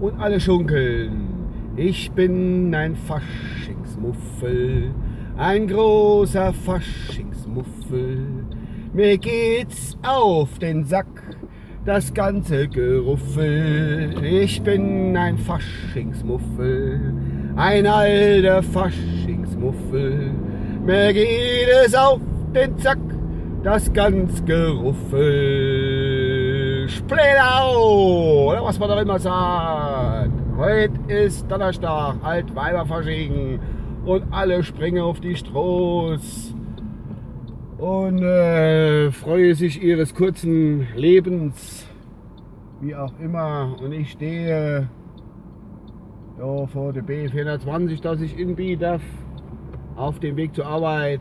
Und alle schunkeln. Ich bin ein Faschingsmuffel, ein großer Faschingsmuffel. Mir geht's auf den Sack, das ganze Geruffel. Ich bin ein Faschingsmuffel, ein alter Faschingsmuffel. Mir geht es auf den Sack, das ganze Geruffel. Splälau, oder was man da immer sagt. Heute ist Donnerstag, Altweiber verschicken und alle springen auf die Stroß und freue sich ihres kurzen Lebens, wie auch immer. Und ich stehe ja, vor der B420, dass ich in Biedaf auf dem Weg zur Arbeit,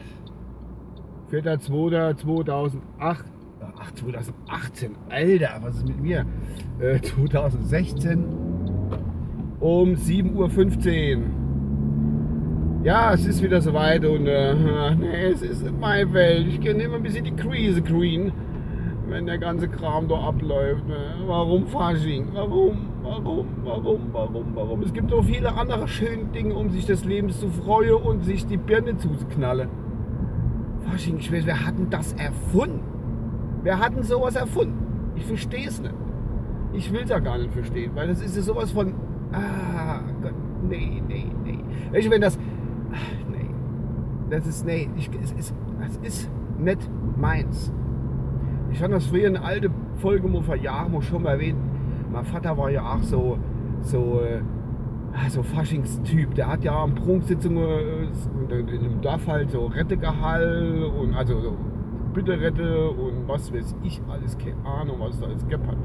4.2.2018, Alter, was ist mit mir, 2016. Um 7.15 Uhr. Ja, es ist wieder soweit und nee, es ist in meiner Welt. Ich kenne immer ein bisschen die Krise green, wenn der ganze Kram da abläuft. Warum Fasching? Warum? Es gibt so viele andere schöne Dinge, um sich des Lebens zu freuen und sich die Birne zuzuknallen. Fasching, ich weiß, wer hat denn das erfunden? Wer hat denn sowas erfunden? Ich verstehe es nicht. Ich will es ja gar nicht verstehen, weil das ist ja sowas von... Ah, Gott, nee. Weißt du, wenn das... Ach, nee. Das ist, nee, das ist nicht meins. Ich habe das früher in einer alten Folge vor Jahren schon mal erwähnt. Mein Vater war ja auch so Faschingstyp. Der hat ja an Prunksitzungen in einem Dorf halt so Rettegehall und also so Bitterrette und was weiß ich alles, keine Ahnung, was da alles gepackt.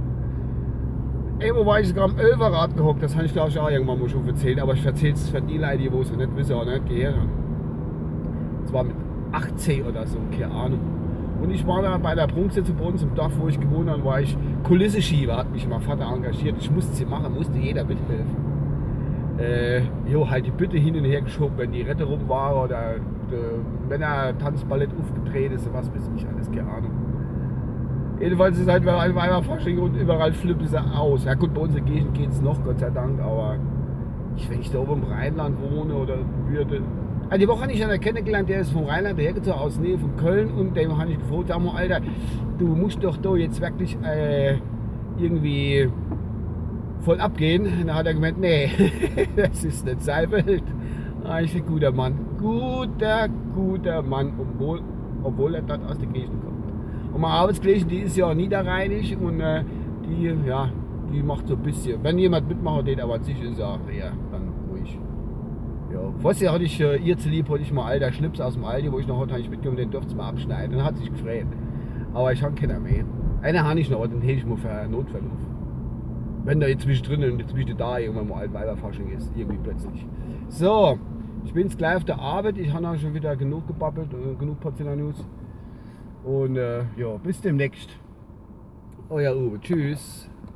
Irgendwo war ich sogar am Ölverrat gehockt, das habe ich glaube ich auch irgendwann mal schon erzählt, aber ich erzähle es für die Leute, die es nicht wissen oder nicht gehört haben. Das war mit 18 oder so, keine Ahnung. Und ich war da bei der Prunksitzung bei uns im Dorf, wo ich gewohnt habe, war ich Kulissenschieber, hat mich mein Vater engagiert. Ich musste sie machen, musste jeder mithelfen. Halt die Bütte hin und her geschoben, wenn die Rette rum war oder Männer Tanzballett aufgedreht ist, was weiß ich alles, keine Ahnung. Jedenfalls ist halt einmal Fasching und überall flippen sie aus. Ja gut, bei uns in der Gegend geht es noch, Gott sei Dank, aber wenn ich da oben im Rheinland wohne oder würde... Also die Woche habe ich einen kennengelernt, der ist vom Rheinland hergezogen, aus Nähe von Köln, und dem habe ich gefragt, sag mal, Alter, du musst doch da jetzt wirklich irgendwie voll abgehen. Und dann hat er gemeint, nee, das ist nicht sein Welt. Ah, ich bin ein guter Mann, guter Mann, obwohl er dort aus der Gegend kommt. Und meine Arbeitskläschen, die ist ja auch niederrheinisch und die macht so ein bisschen. Wenn jemand mitmachen will, aber sich ist ja, dann ruhig. Ja. Vorher hatte ich ihr zulieb, hatte ich mal alter Schlips aus dem Aldi, wo ich noch heute habe ich mitgenommen, den durfte ich mal abschneiden. Dann hat sich gefreut. Aber ich habe keinen mehr. Einer habe ich noch, den hebe ich mal für einen Notfall auf. Wenn da jetzt zwischendrin und zwischen da irgendwann mal Altweiberfasching ist, irgendwie plötzlich. So, ich bin jetzt gleich auf der Arbeit. Ich habe schon wieder genug gebabbelt, genug Porzellan-News. Und bis demnächst. Euer Uwe. Tschüss.